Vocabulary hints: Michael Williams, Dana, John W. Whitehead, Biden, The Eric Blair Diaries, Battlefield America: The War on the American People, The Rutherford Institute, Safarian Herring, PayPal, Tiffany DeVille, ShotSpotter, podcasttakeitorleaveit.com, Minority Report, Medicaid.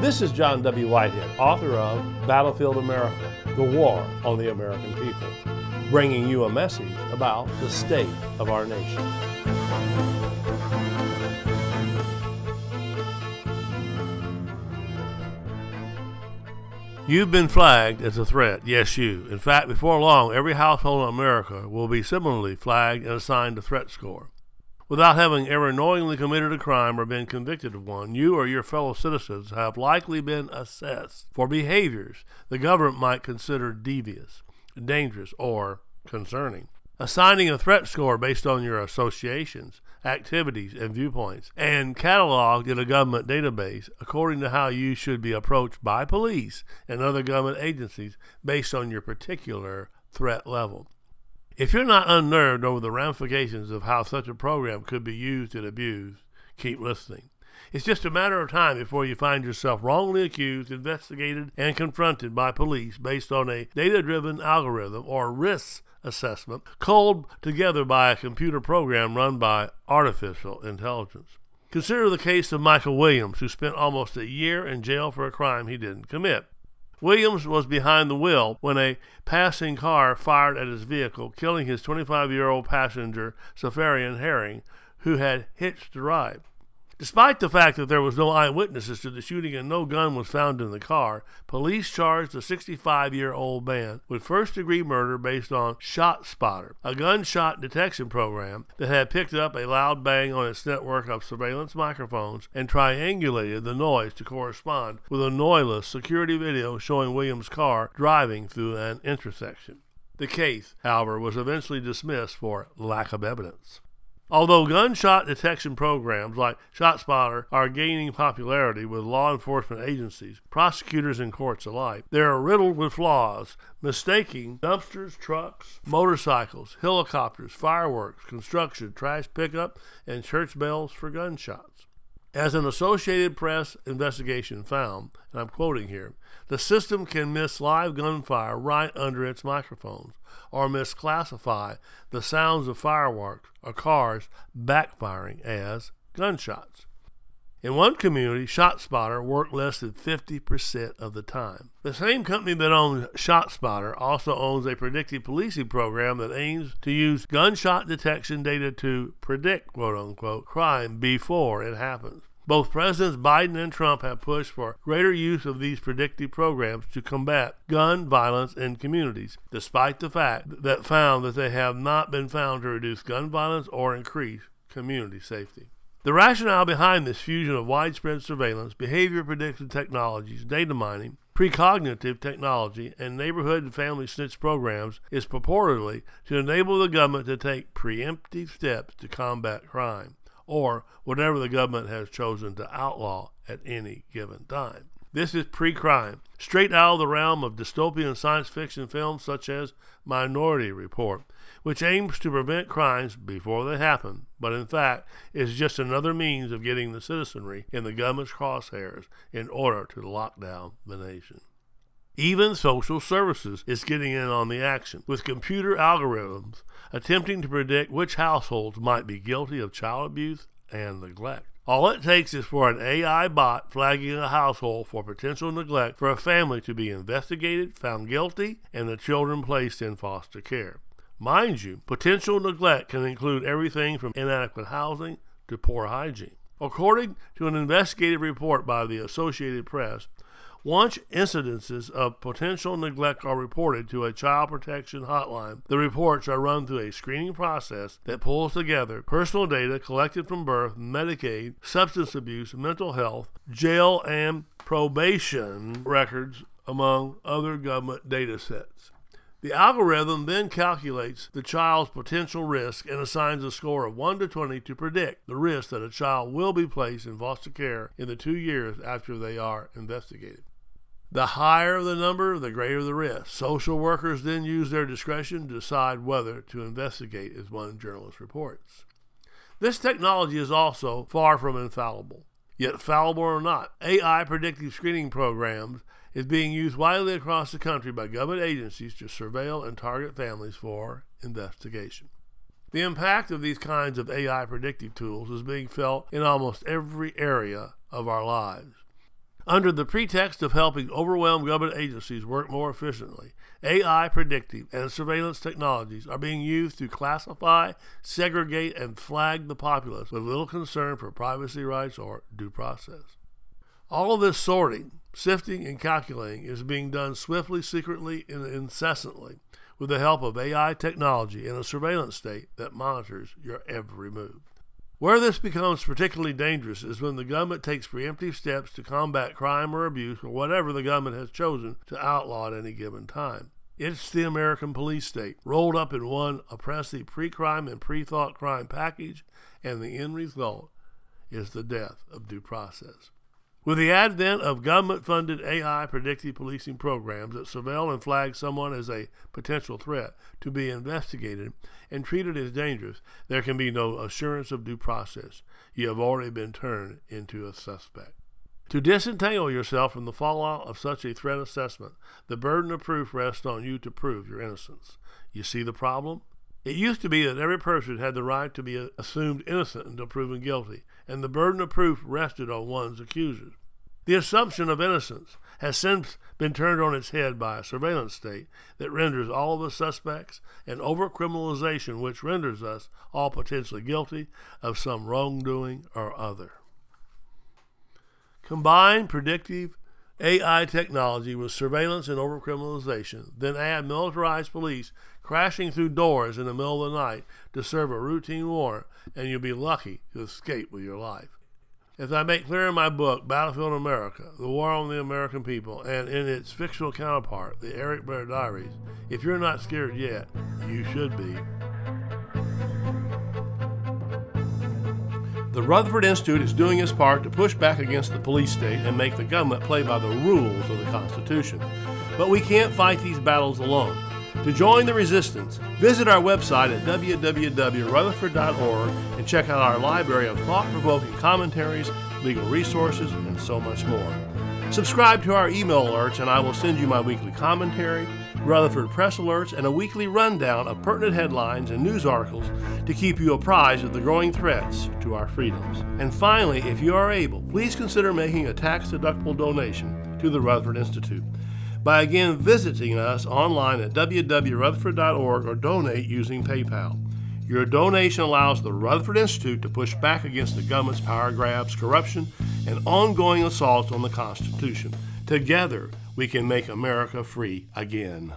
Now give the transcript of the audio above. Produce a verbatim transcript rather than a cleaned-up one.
This is John W. Whitehead, author of Battlefield America: The War on the American People, bringing you a message about the state of our nation. You've been flagged as a threat, yes you. In fact, before long, every household in America will be similarly flagged and assigned a threat score. Without having ever knowingly committed a crime or been convicted of one, you or your fellow citizens have likely been assessed for behaviors the government might consider devious, dangerous, or concerning. Assigning a threat score based on your associations, activities, and viewpoints, and cataloged in a government database according to how you should be approached by police and other government agencies based on your particular threat level. If you're not unnerved over the ramifications of how such a program could be used and abused, keep listening. It's just a matter of time before you find yourself wrongly accused, investigated, and confronted by police based on a data-driven algorithm or risk assessment culled together by a computer program run by artificial intelligence. Consider the case of Michael Williams, who spent almost a year in jail for a crime he didn't commit. Williams was behind the wheel when a passing car fired at his vehicle, killing his twenty-five-year-old passenger, Safarian Herring, who had hitched a ride. Despite the fact that there was no eyewitnesses to the shooting and no gun was found in the car, police charged the sixty-five-year-old man with first-degree murder based on ShotSpotter, a gunshot detection program that had picked up a loud bang on its network of surveillance microphones and triangulated the noise to correspond with a noiseless security video showing Williams' car driving through an intersection. The case, however, was eventually dismissed for lack of evidence. Although gunshot detection programs like ShotSpotter are gaining popularity with law enforcement agencies, prosecutors, and courts alike, they are riddled with flaws, mistaking dumpsters, trucks, motorcycles, helicopters, fireworks, construction, trash pickup, and church bells for gunshots. As an Associated Press investigation found, and I'm quoting here, the system can miss live gunfire right under its microphones, or misclassify the sounds of fireworks or cars backfiring as gunshots. In one community, ShotSpotter worked less than fifty percent of the time. The same company that owns ShotSpotter also owns a predictive policing program that aims to use gunshot detection data to predict, quote-unquote, crime before it happens. Both Presidents Biden and Trump have pushed for greater use of these predictive programs to combat gun violence in communities, despite the fact that found that they have not been found to reduce gun violence or increase community safety. The rationale behind this fusion of widespread surveillance, behavior predictive technologies, data mining, precognitive technology, and neighborhood and family snitch programs is purportedly to enable the government to take preemptive steps to combat crime, or whatever the government has chosen to outlaw at any given time. This is pre-crime, straight out of the realm of dystopian science fiction films such as Minority Report, which aims to prevent crimes before they happen, but in fact is just another means of getting the citizenry in the government's crosshairs in order to lock down the nation. Even social services is getting in on the action, with computer algorithms attempting to predict which households might be guilty of child abuse and neglect. All it takes is for an A I bot flagging a household for potential neglect for a family to be investigated, found guilty, and the children placed in foster care. Mind you, potential neglect can include everything from inadequate housing to poor hygiene. According to an investigative report by the Associated Press, once incidences of potential neglect are reported to a child protection hotline, the reports are run through a screening process that pulls together personal data collected from birth, Medicaid, substance abuse, mental health, jail and probation records, among other government data sets. The algorithm then calculates the child's potential risk and assigns a score of one to twenty to predict the risk that a child will be placed in foster care in the two years after they are investigated. The higher the number, the greater the risk. Social workers then use their discretion to decide whether to investigate, as one journalist reports. This technology is also far from infallible. Yet, fallible or not, A I predictive screening programs is being used widely across the country by government agencies to surveil and target families for investigation. The impact of these kinds of A I predictive tools is being felt in almost every area of our lives. Under the pretext of helping overwhelmed government agencies work more efficiently, A I predictive and surveillance technologies are being used to classify, segregate, and flag the populace with little concern for privacy rights or due process. All of this sorting, sifting, and calculating is being done swiftly, secretly, and incessantly with the help of A I technology and a surveillance state that monitors your every move. Where this becomes particularly dangerous is when the government takes preemptive steps to combat crime or abuse or whatever the government has chosen to outlaw at any given time. It's the American police state, rolled up in one oppressive pre-crime and pre-thought crime package, and the end result is the death of due process. With the advent of government-funded A I predictive policing programs that surveil and flag someone as a potential threat to be investigated and treated as dangerous, there can be no assurance of due process. You have already been turned into a suspect. To disentangle yourself from the fallout of such a threat assessment, the burden of proof rests on you to prove your innocence. You see the problem? It used to be that every person had the right to be assumed innocent until proven guilty, and the burden of proof rested on one's accusers. The assumption of innocence has since been turned on its head by a surveillance state that renders all of us suspects, and over-criminalization which renders us all potentially guilty of some wrongdoing or other. Combine predictive A I technology with surveillance and over-criminalization, then add militarized police crashing through doors in the middle of the night to serve a routine warrant, and you'll be lucky to escape with your life. As I make clear in my book, Battlefield America: The War on the American People, and in its fictional counterpart, The Eric Blair Diaries, if you're not scared yet, you should be. The Rutherford Institute is doing its part to push back against the police state and make the government play by the rules of the Constitution. But we can't fight these battles alone. To join the resistance, visit our website at w w w dot rutherford dot org and check out our library of thought-provoking commentaries, legal resources, and so much more. Subscribe to our email alerts and I will send you my weekly commentary, Rutherford Press Alerts, and a weekly rundown of pertinent headlines and news articles to keep you apprised of the growing threats to our freedoms. And finally, if you are able, please consider making a tax-deductible donation to the Rutherford Institute by again visiting us online at w w w dot rutherford dot org or donate using PayPal. Your donation allows the Rutherford Institute to push back against the government's power grabs, corruption, and ongoing assaults on the Constitution. Together, we can make America free again.